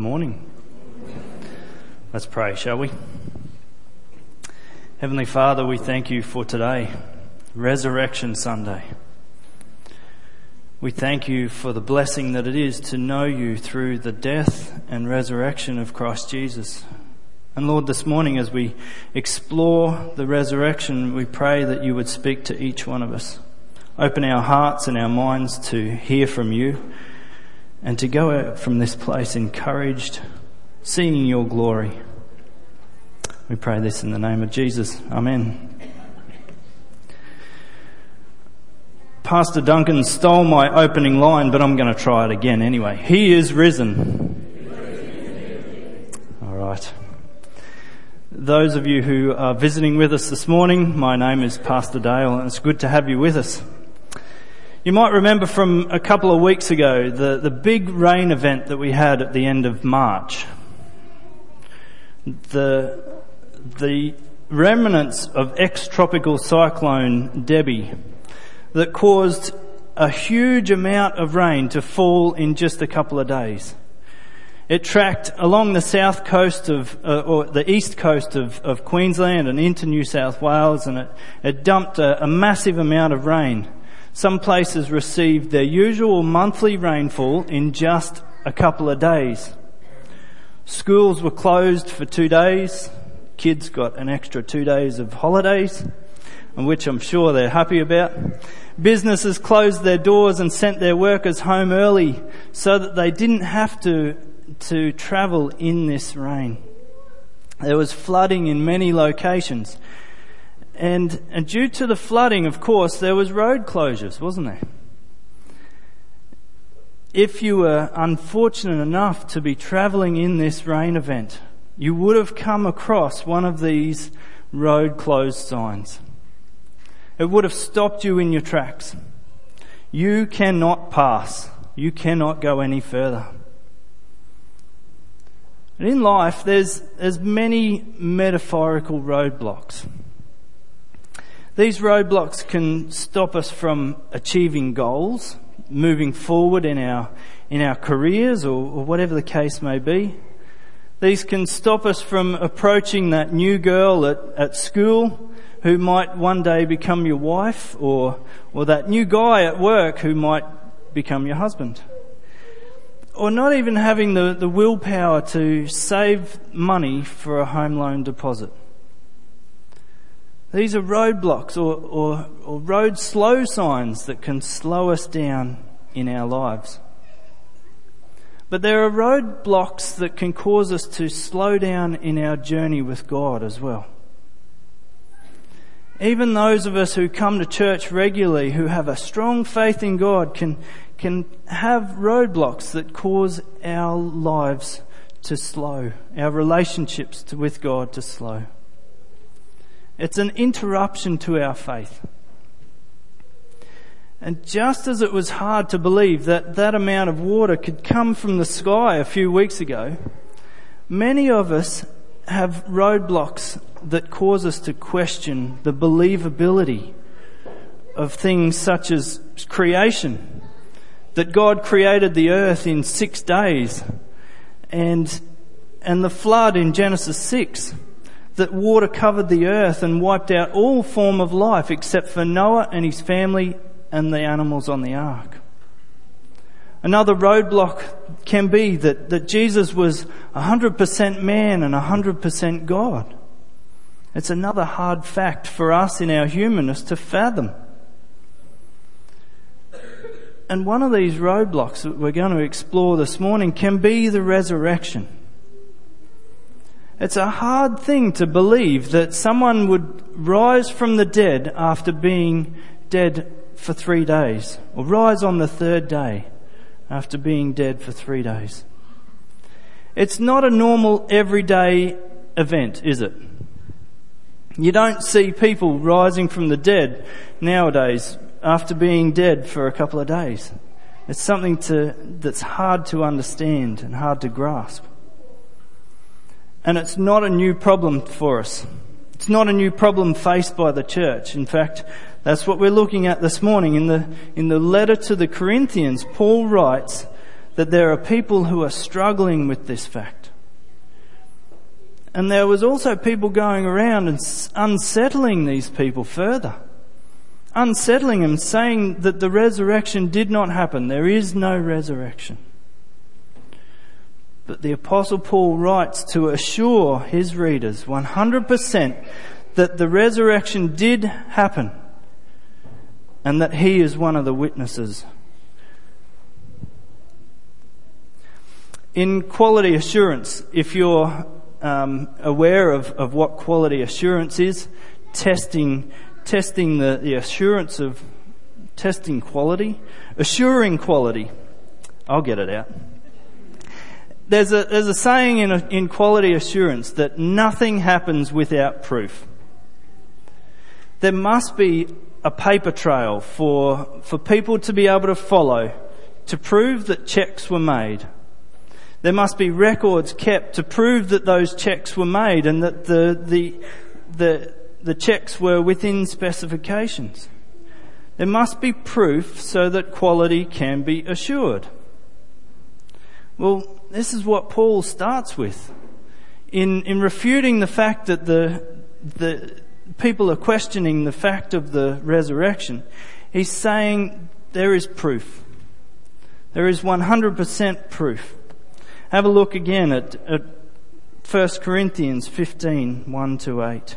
Morning. Let's pray, shall we? Heavenly Father, we thank you for today, Resurrection Sunday. We thank you for the blessing that it is to know you through the death and resurrection of Christ Jesus. And Lord, this morning as we explore the resurrection, we pray that you would speak to each one of us. Open our hearts and our minds to hear from you. And to go out from this place encouraged, seeing your glory. We pray this in the name of Jesus. Amen. Pastor Duncan stole my opening line, but I'm going to try it again anyway. He is risen. All right. Those of you who are visiting with us this morning, my name is Pastor Dale, and it's good to have you with us. You might remember from a couple of weeks ago the big rain event that we had at the end of March. The remnants of ex-tropical cyclone Debbie that caused a huge amount of rain to fall in just a couple of days. It tracked along the south coast or the east coast of Queensland and into New South Wales, and it dumped a massive amount of rain. Some places received their usual monthly rainfall in just a couple of days. Schools were closed for 2 days. Kids got an extra 2 days of holidays, which I'm sure they're happy about. Businesses closed their doors and sent their workers home early so that they didn't have to travel in this rain. There was flooding in many locations. And due to the flooding, of course, there was road closures, wasn't there? If you were unfortunate enough to be travelling in this rain event, you would have come across one of these road closed signs. It would have stopped you in your tracks. You cannot pass. You cannot go any further. And in life, there's many metaphorical roadblocks. These roadblocks can stop us from achieving goals, moving forward in our careers or whatever the case may be. These can stop us from approaching that new girl at school who might one day become your wife or that new guy at work who might become your husband. Or not even having the willpower to save money for a home loan deposit. These are roadblocks or road slow signs that can slow us down in our lives. But there are roadblocks that can cause us to slow down in our journey with God as well. Even those of us who come to church regularly, who have a strong faith in God, can have roadblocks that cause our lives to slow, our relationships with God to slow. It's an interruption to our faith. And just as it was hard to believe that amount of water could come from the sky a few weeks ago, many of us have roadblocks that cause us to question the believability of things such as creation, that God created the earth in 6 days, and the flood in Genesis 6, that water covered the earth and wiped out all form of life except for Noah and his family and the animals on the ark. Another roadblock can be that Jesus was 100% man and 100% God. It's another hard fact for us in our humanness to fathom. And one of these roadblocks that we're going to explore this morning can be the resurrection. It's a hard thing to believe that someone would rise from the dead after being dead for 3 days, or rise on the third day after being dead for 3 days. It's not a normal everyday event, is it? You don't see people rising from the dead nowadays after being dead for a couple of days. It's something that's hard to understand and hard to grasp. And it's not a new problem for us. It's not a new problem faced by the church. In fact, that's what we're looking at this morning. In the letter to the Corinthians, Paul writes that there are people who are struggling with this fact. And there was also people going around and unsettling these people further. Unsettling them, saying that the resurrection did not happen. There is no resurrection. But the Apostle Paul writes to assure his readers 100% that the resurrection did happen and that he is one of the witnesses. In quality assurance, if you're aware of what quality assurance is, testing the assurance of testing quality, assuring quality. I'll get it out. There's a saying in quality assurance that nothing happens without proof. There must be a paper trail for people to be able to follow to prove that checks were made. There must be records kept to prove that those checks were made and that the checks were within specifications. There must be proof so that quality can be assured. Well, this is what Paul starts with in refuting the fact that the people are questioning the fact of the resurrection. He's saying there is proof. There is 100% proof. Have a look again at 1 Corinthians 15, 1-8.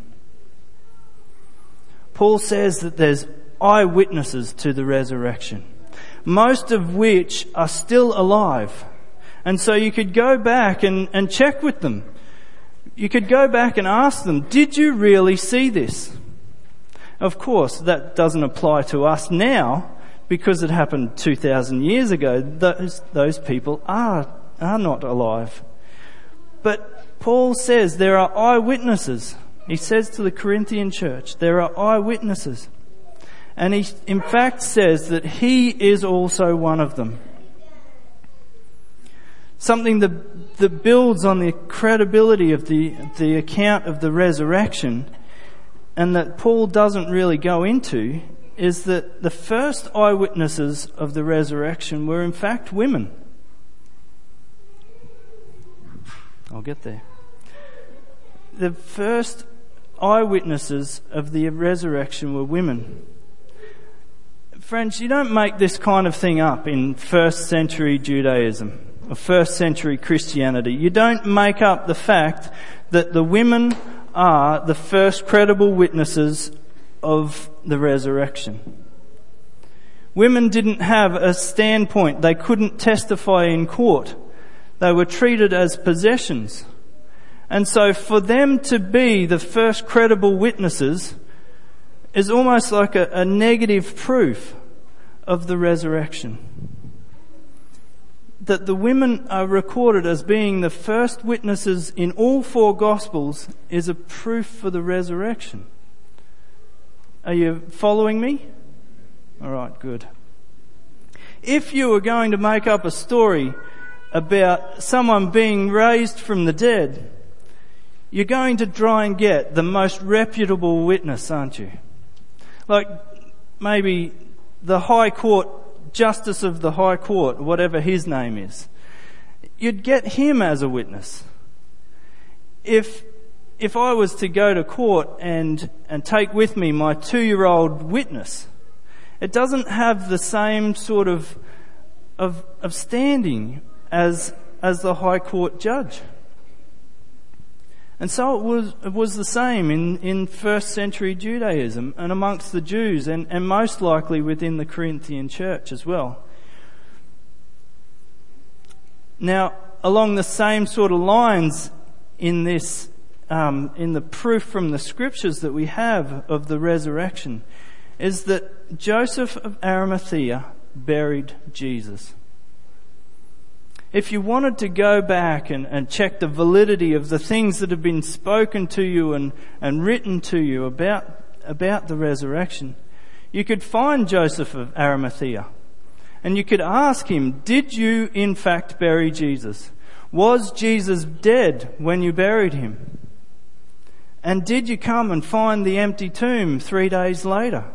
Paul says that there's eyewitnesses to the resurrection, most of which are still alive. And so you could go back and check with them. You could go back and ask them, did you really see this? Of course, that doesn't apply to us now because it happened 2,000 years ago. Those people are not alive. But Paul says there are eyewitnesses. He says to the Corinthian church, there are eyewitnesses. And he in fact says that he is also one of them. Something that builds on the credibility of the account of the resurrection, and that Paul doesn't really go into, is that the first eyewitnesses of the resurrection were in fact women. I'll get there. The first eyewitnesses of the resurrection were women. Friends, you don't make this kind of thing up in first century Judaism or first century Christianity. You don't make up the fact that the women are the first credible witnesses of the resurrection. Women didn't have a standpoint. They couldn't testify in court. They were treated as possessions. And so for them to be the first credible witnesses is almost like a negative proof of the resurrection. That the women are recorded as being the first witnesses in all four Gospels is a proof for the resurrection. Are you following me? All right, good. If you were going to make up a story about someone being raised from the dead, you're going to try and get the most reputable witness, aren't you? Like maybe the High Court, Justice of the High Court, whatever his name is. You'd get him as a witness. If I was to go to court and take with me my 2-year-old witness, it doesn't have the same sort of standing as the High Court judge. And so it was the same in first century Judaism and amongst the Jews and most likely within the Corinthian church as well. Now, along the same sort of lines in this, in the proof from the scriptures that we have of the resurrection, is that Joseph of Arimathea buried Jesus. If you wanted to go back and check the validity of the things that have been spoken to you and written to you about the resurrection, you could find Joseph of Arimathea. And you could ask him, did you in fact bury Jesus? Was Jesus dead when you buried him? And did you come and find the empty tomb 3 days later?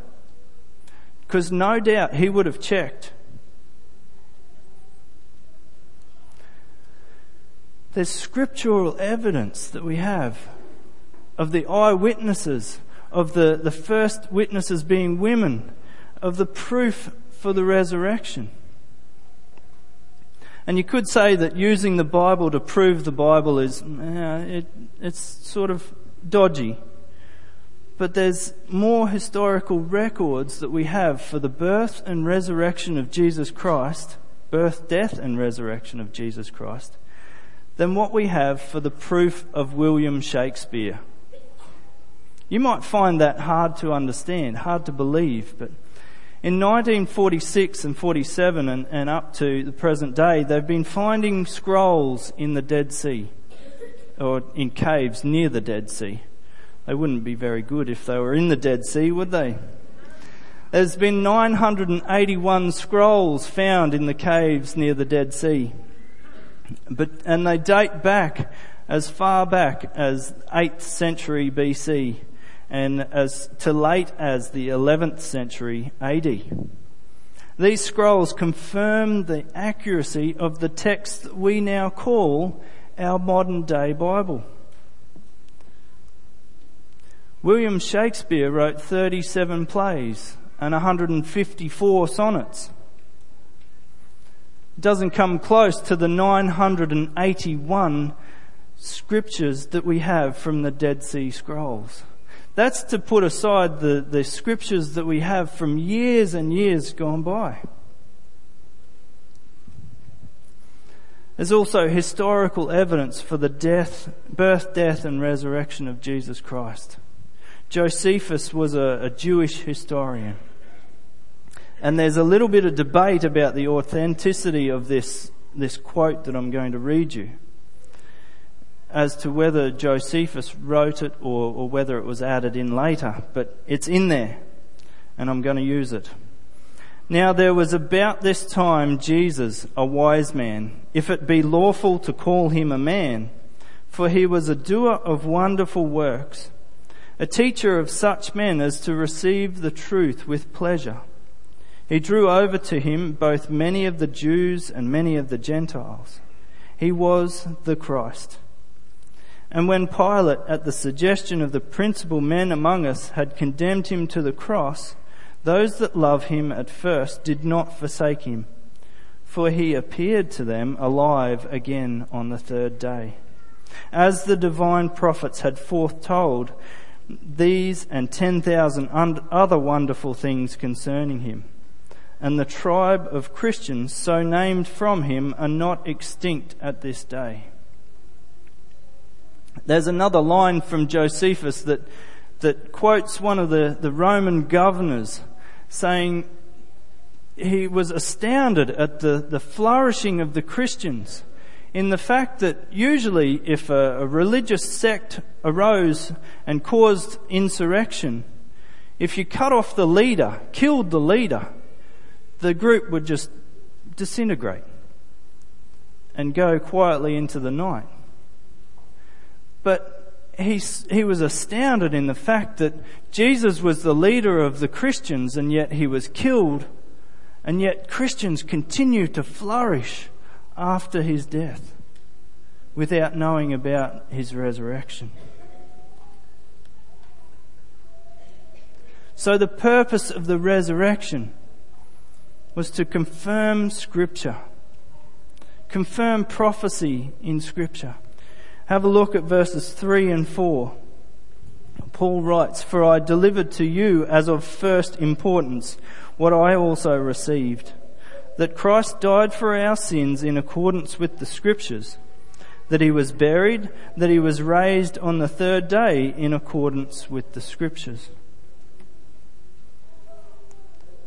Because no doubt he would have checked. There's scriptural evidence that we have of the eyewitnesses, of the first witnesses being women, of the proof for the resurrection. And you could say that using the Bible to prove the Bible is, it's sort of dodgy. But there's more historical records that we have for the birth and resurrection of Jesus Christ, birth, death and resurrection of Jesus Christ, than what we have for the proof of William Shakespeare. You might find that hard to understand, hard to believe, but in 1946 and 47 and up to the present day, they've been finding scrolls in the Dead Sea, or in caves near the Dead Sea. They wouldn't be very good if they were in the Dead Sea, would they? There's been 981 scrolls found in the caves near the Dead Sea. And they date back as far back as 8th century BC and as to late as the 11th century AD. These scrolls confirm the accuracy of the text that we now call our modern day Bible. William Shakespeare wrote 37 plays and 154 sonnets. Doesn't come close to the 981 scriptures that we have from the Dead Sea Scrolls. That's to put aside the scriptures that we have from years and years gone by. There's also historical evidence for the birth, death and resurrection of Jesus Christ. Josephus was a Jewish historian. And there's a little bit of debate about the authenticity of this quote that I'm going to read you as to whether Josephus wrote it or whether it was added in later. But it's in there, and I'm going to use it. "Now there was about this time Jesus, a wise man, if it be lawful to call him a man, for he was a doer of wonderful works, a teacher of such men as to receive the truth with pleasure. He drew over to him both many of the Jews and many of the Gentiles. He was the Christ. And when Pilate, at the suggestion of the principal men among us, had condemned him to the cross, those that love him at first did not forsake him, for he appeared to them alive again on the third day. As the divine prophets had foretold, these and 10,000 other wonderful things concerning him. And the tribe of Christians, so named from him, are not extinct at this day." There's another line from Josephus that quotes one of the Roman governors saying he was astounded at the flourishing of the Christians in the fact that usually if a religious sect arose and caused insurrection, if you cut off the leader, killed the leader, the group would just disintegrate and go quietly into the night. But he was astounded in the fact that Jesus was the leader of the Christians and yet he was killed, and yet Christians continue to flourish after his death without knowing about his resurrection. So the purpose of the resurrection was to confirm Scripture, confirm prophecy in Scripture. Have a look at verses 3 and 4. Paul writes, "For I delivered to you as of first importance what I also received, that Christ died for our sins in accordance with the Scriptures, that he was buried, that he was raised on the third day in accordance with the Scriptures."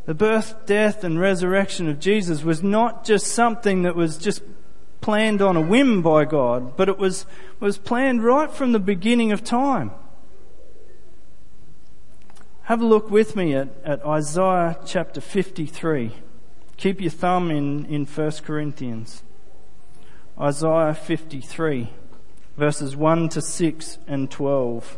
The birth, death and resurrection of Jesus was not just something that was just planned on a whim by God, but it was planned right from the beginning of time. Have a look with me at Isaiah chapter 53. Keep your thumb in 1 Corinthians. Isaiah 53, verses 1 to 6 and 12.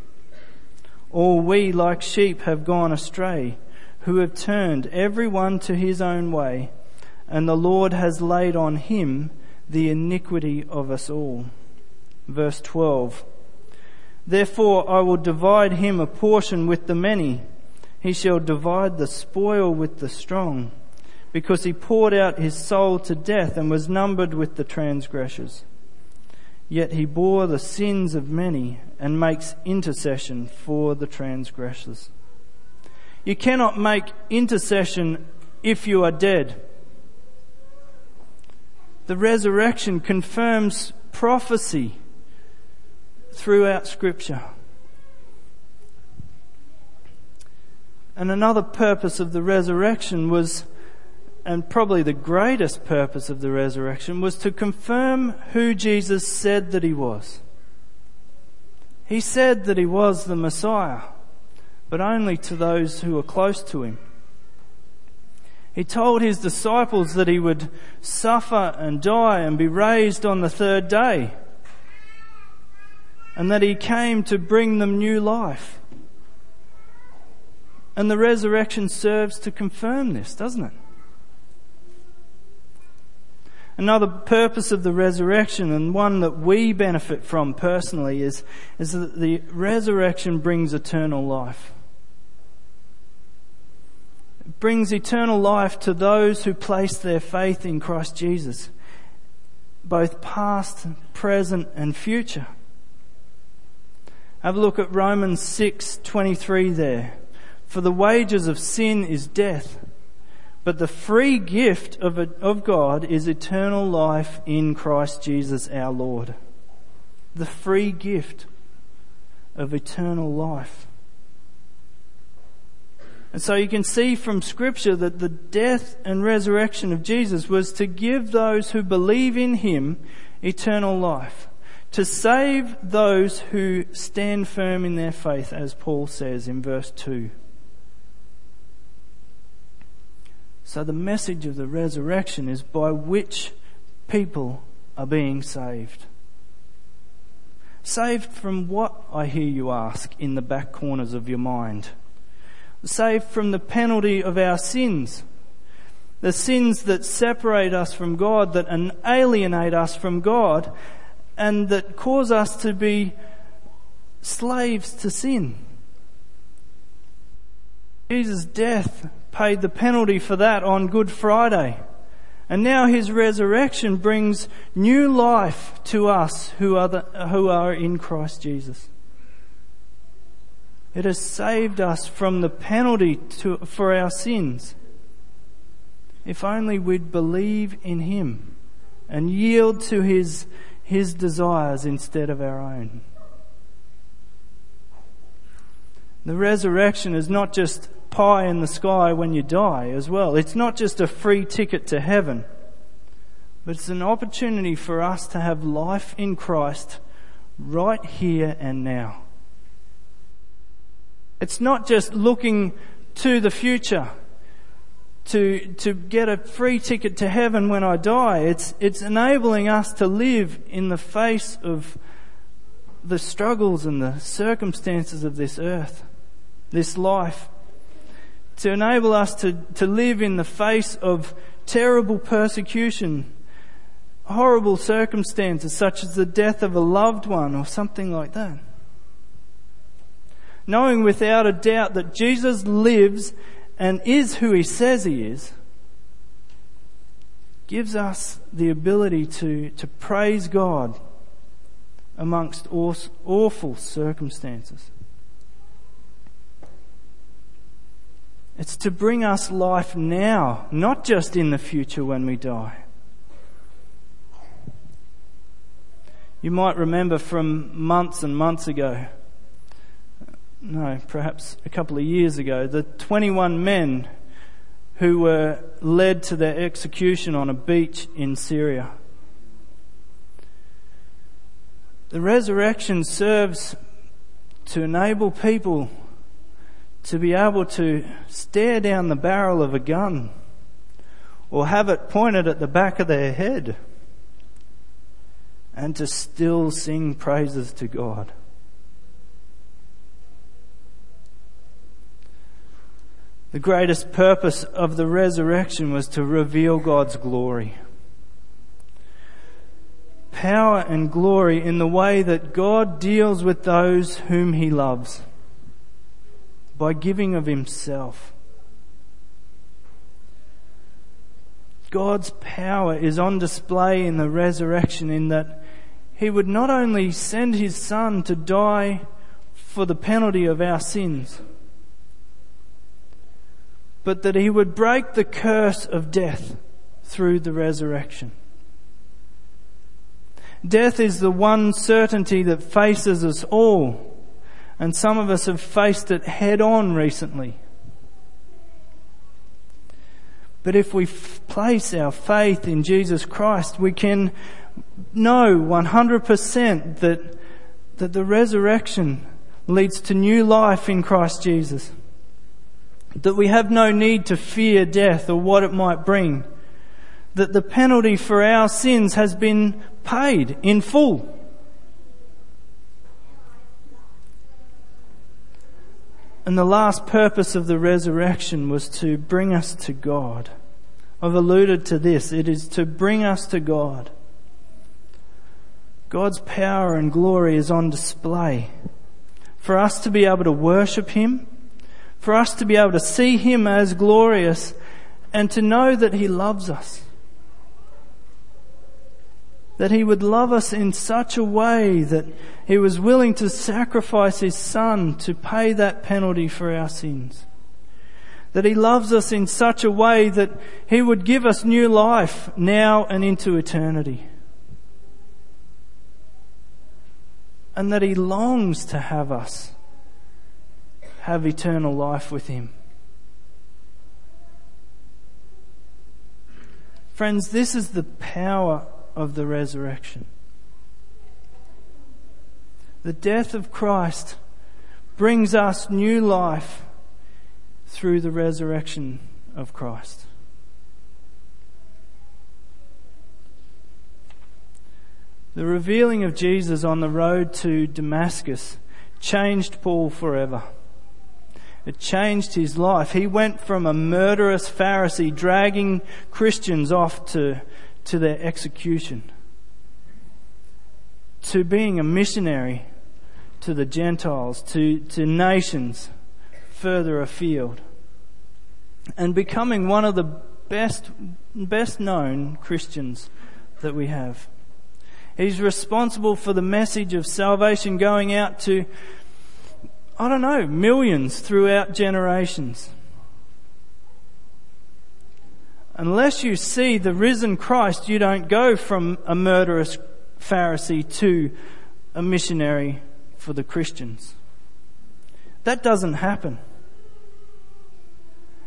All we like sheep have gone astray, who have turned every one to his own way, and the Lord has laid on him the iniquity of us all." Verse 12, "Therefore I will divide him a portion with the many. He shall divide the spoil with the strong, because he poured out his soul to death and was numbered with the transgressors. Yet he bore the sins of many and makes intercession for the transgressors." You cannot make intercession if you are dead. The resurrection confirms prophecy throughout Scripture. And another purpose of the resurrection was, and probably the greatest purpose of the resurrection, was to confirm who Jesus said that he was. He said that he was the Messiah, but only to those who were close to him. He told his disciples that he would suffer and die and be raised on the third day, and that he came to bring them new life. And the resurrection serves to confirm this, doesn't it? Another purpose of the resurrection, and one that we benefit from personally, is that the resurrection brings eternal life. It brings eternal life to those who place their faith in Christ Jesus, both past, present and future. Have a look at Romans 6:23 there. "For the wages of sin is death, but the free gift of God is eternal life in Christ Jesus our Lord." The free gift of eternal life. And so you can see from Scripture that the death and resurrection of Jesus was to give those who believe in him eternal life, to save those who stand firm in their faith, as Paul says in verse 2. So the message of the resurrection is by which people are being saved. Saved from what, I hear you ask, in the back corners of your mind? Saved from the penalty of our sins. The sins that separate us from God, that alienate us from God, and that cause us to be slaves to sin. Jesus' death paid the penalty for that on Good Friday. And now his resurrection brings new life to us who are in Christ Jesus. It has saved us from the penalty for our sins. If only we'd believe in him and yield to his desires instead of our own. The resurrection is not just pie in the sky when you die as well. It's not just a free ticket to heaven, but it's an opportunity for us to have life in Christ right here and now. It's not just looking to the future to get a free ticket to heaven when I die. It's enabling us to live in the face of the struggles and the circumstances of this earth, this life, to enable us to live in the face of terrible persecution, horrible circumstances such as the death of a loved one or something like that. Knowing without a doubt that Jesus lives and is who he says he is, gives us the ability to praise God amongst awful circumstances. It's to bring us life now, not just in the future when we die. You might remember from months and months ago, no, perhaps a couple of years ago, the 21 men who were led to their execution on a beach in Syria. The resurrection serves to enable people to be able to stare down the barrel of a gun or have it pointed at the back of their head and to still sing praises to God. The greatest purpose of the resurrection was to reveal God's glory. Power and glory in the way that God deals with those whom he loves, by giving of himself. God's power is on display in the resurrection in that he would not only send his son to die for the penalty of our sins, but that he would break the curse of death through the resurrection. Death is the one certainty that faces us all, and some of us have faced it head on recently. But if we place our faith in Jesus Christ, we can know 100% that the resurrection leads to new life in Christ Jesus. That we have no need to fear death or what it might bring. That the penalty for our sins has been paid in full. And the last purpose of the resurrection was to bring us to God. I've alluded to this. It is to bring us to God. God's power and glory is on display for us to be able to worship him, for us to be able to see him as glorious and to know that he loves us. That he would love us in such a way that he was willing to sacrifice his son to pay that penalty for our sins. That he loves us in such a way that he would give us new life now and into eternity. And that he longs to have us have eternal life with him. Friends, this is the power of the resurrection. The death of Christ brings us new life through the resurrection of Christ. The revealing of Jesus on the road to Damascus changed Paul forever. It changed his life. He went from a murderous Pharisee dragging Christians off to their execution to being a missionary to the Gentiles, to nations further afield, and becoming one of the best known Christians that we have. He's responsible for the message of salvation going out to millions throughout generations. Unless you see the risen Christ, you don't go from a murderous Pharisee to a missionary for the Christians. That doesn't happen.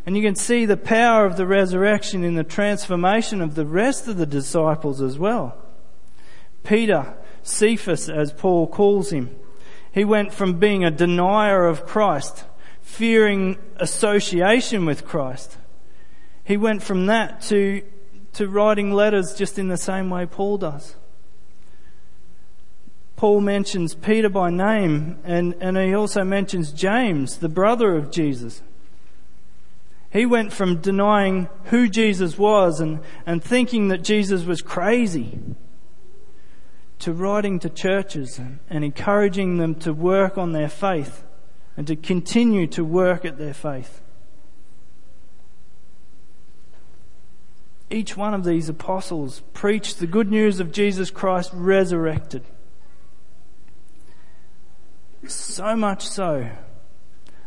And you can see the power of the resurrection in the transformation of the rest of the disciples as well. Peter, Cephas as Paul calls him, he went from being a denier of Christ, fearing association with Christ. He went from that to writing letters just in the same way Paul does. Paul mentions Peter by name, and he also mentions James, the brother of Jesus. He went from denying who Jesus was and thinking that Jesus was crazy to writing to churches and encouraging them to work on their faith and to continue to work at their faith. Each one of these apostles preached the good news of Jesus Christ resurrected. So much so,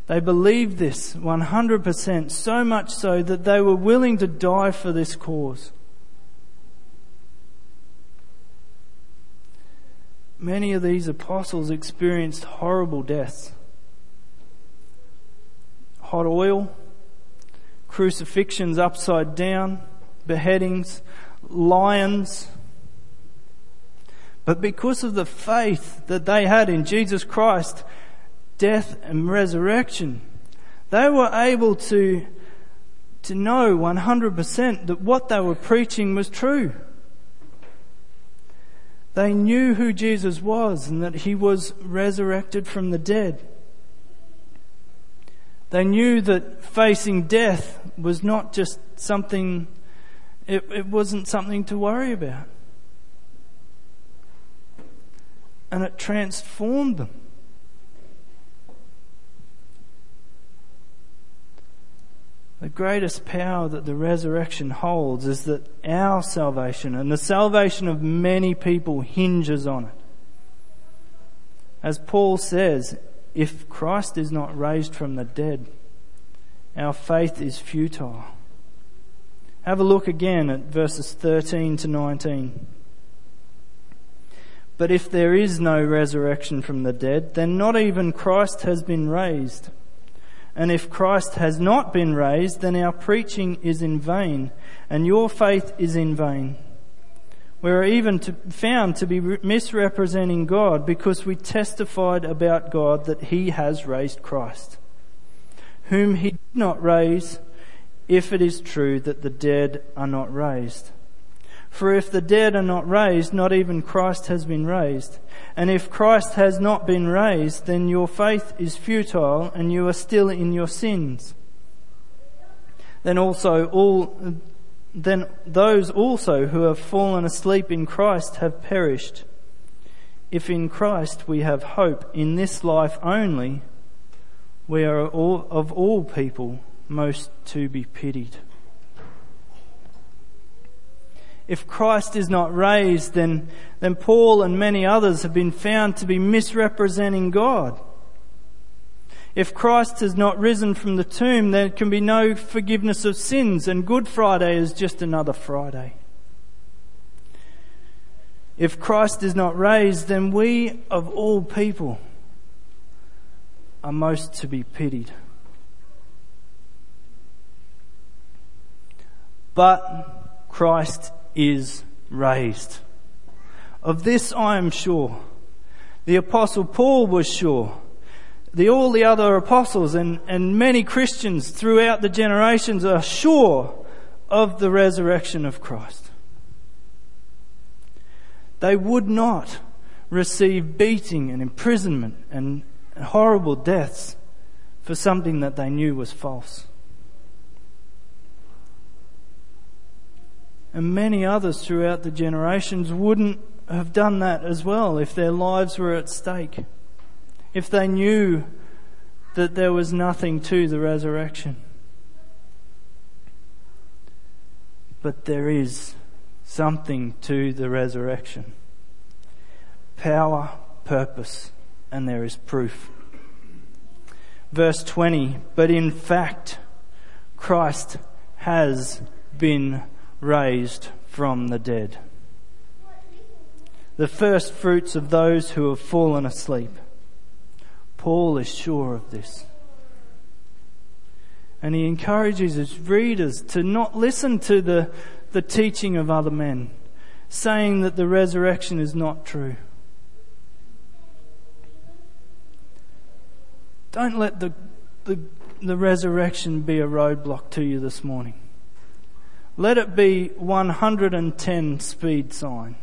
they believed this 100%, so much so that they were willing to die for this cause. Many of these apostles experienced horrible deaths. Hot oil, crucifixions upside down, beheadings, lions. But because of the faith that they had in Jesus Christ, death and resurrection, they were able to know 100% that what they were preaching was true. They knew who Jesus was and that he was resurrected from the dead. They knew that facing death was not just something, it wasn't something to worry about. And it transformed them. The greatest power that the resurrection holds is that our salvation and the salvation of many people hinges on it. As Paul says, if Christ is not raised from the dead, our faith is futile. Have a look again at verses 13 to 19. But if there is no resurrection from the dead, then not even Christ has been raised. And if Christ has not been raised, then our preaching is in vain, and your faith is in vain. We are even found to be misrepresenting God, because we testified about God that he has raised Christ, whom he did not raise, if it is true that the dead are not raised. For if the dead are not raised, not even Christ has been raised. And if Christ has not been raised, then your faith is futile and you are still in your sins. Then those also who have fallen asleep in Christ have perished. If in Christ we have hope in this life only, we are of all people most to be pitied. If Christ is not raised, then Paul and many others have been found to be misrepresenting God. If Christ has not risen from the tomb, there can be no forgiveness of sins, and Good Friday is just another Friday. If Christ is not raised, then we, of all people, are most to be pitied. But Christ is raised. Of this I am sure. The Apostle Paul was sure. All the other apostles and many Christians throughout the generations are sure of the resurrection of Christ. They would not receive beating and imprisonment and horrible deaths for something that they knew was false. And many others throughout the generations wouldn't have done that as well if their lives were at stake, if they knew that there was nothing to the resurrection. But there is something to the resurrection. Power, purpose, and there is proof. Verse 20, but in fact, Christ has been raised from the dead, the first fruits of those who have fallen asleep. Paul is sure of this. And he encourages his readers to not listen to the teaching of other men, saying that the resurrection is not true. Don't let the resurrection be a roadblock to you this morning. Let it be 110 speed sign.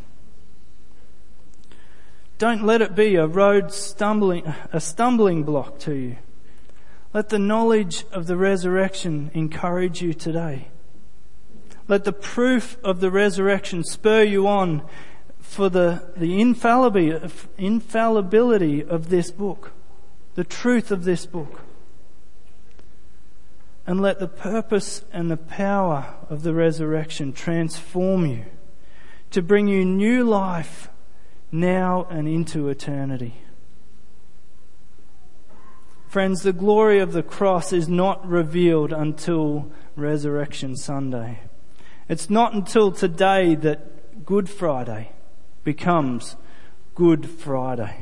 Don't let it be a stumbling block to you. Let the knowledge of the resurrection encourage you today. Let the proof of the resurrection spur you on for the infallibility of this book, the truth of this book. And let the purpose and the power of the resurrection transform you to bring you new life now and into eternity. Friends, the glory of the cross is not revealed until Resurrection Sunday. It's not until today that Good Friday becomes Good Friday.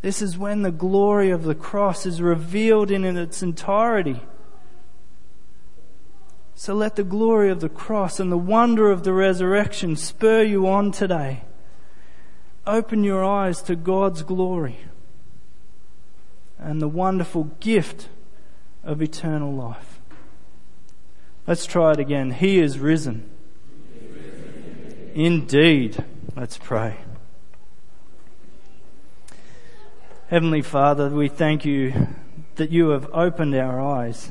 This is when the glory of the cross is revealed in its entirety. So let the glory of the cross and the wonder of the resurrection spur you on today. Open your eyes to God's glory and the wonderful gift of eternal life. Let's try it again. He is risen. He is risen. Indeed. Let's pray. Heavenly Father, we thank you that you have opened our eyes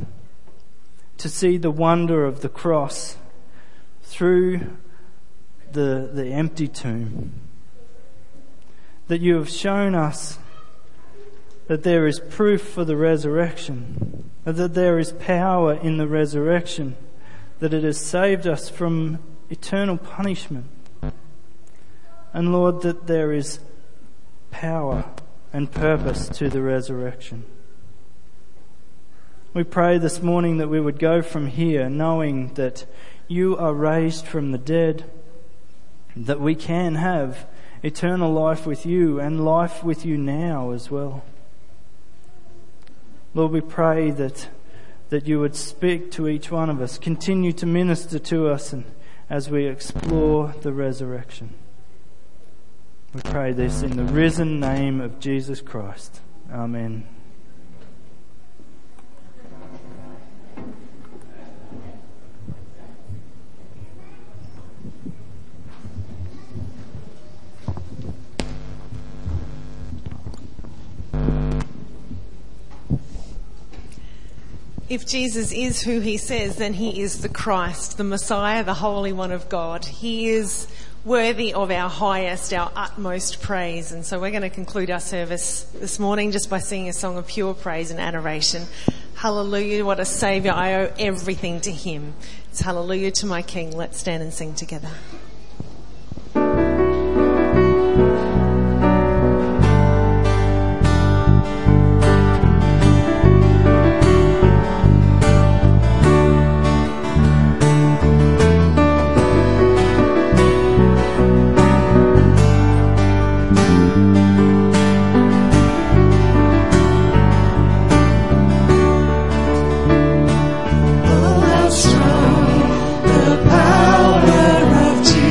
to see the wonder of the cross through the empty tomb. That you have shown us that there is proof for the resurrection, that there is power in the resurrection, that it has saved us from eternal punishment. And Lord, that there is power and purpose to the resurrection. We pray this morning that we would go from here knowing that you are raised from the dead, that we can have eternal life with you and life with you now as well. Lord, we pray that you would speak to each one of us, continue to minister to us and as we explore the resurrection. We pray this in the risen name of Jesus Christ. Amen. If Jesus is who he says, then he is the Christ, the Messiah, the Holy One of God. He is worthy of our highest, our utmost praise. And so we're going to conclude our service this morning just by singing a song of pure praise and adoration. Hallelujah, what a Saviour, I owe everything to him. It's hallelujah to my King. Let's stand and sing together. Power of Jesus.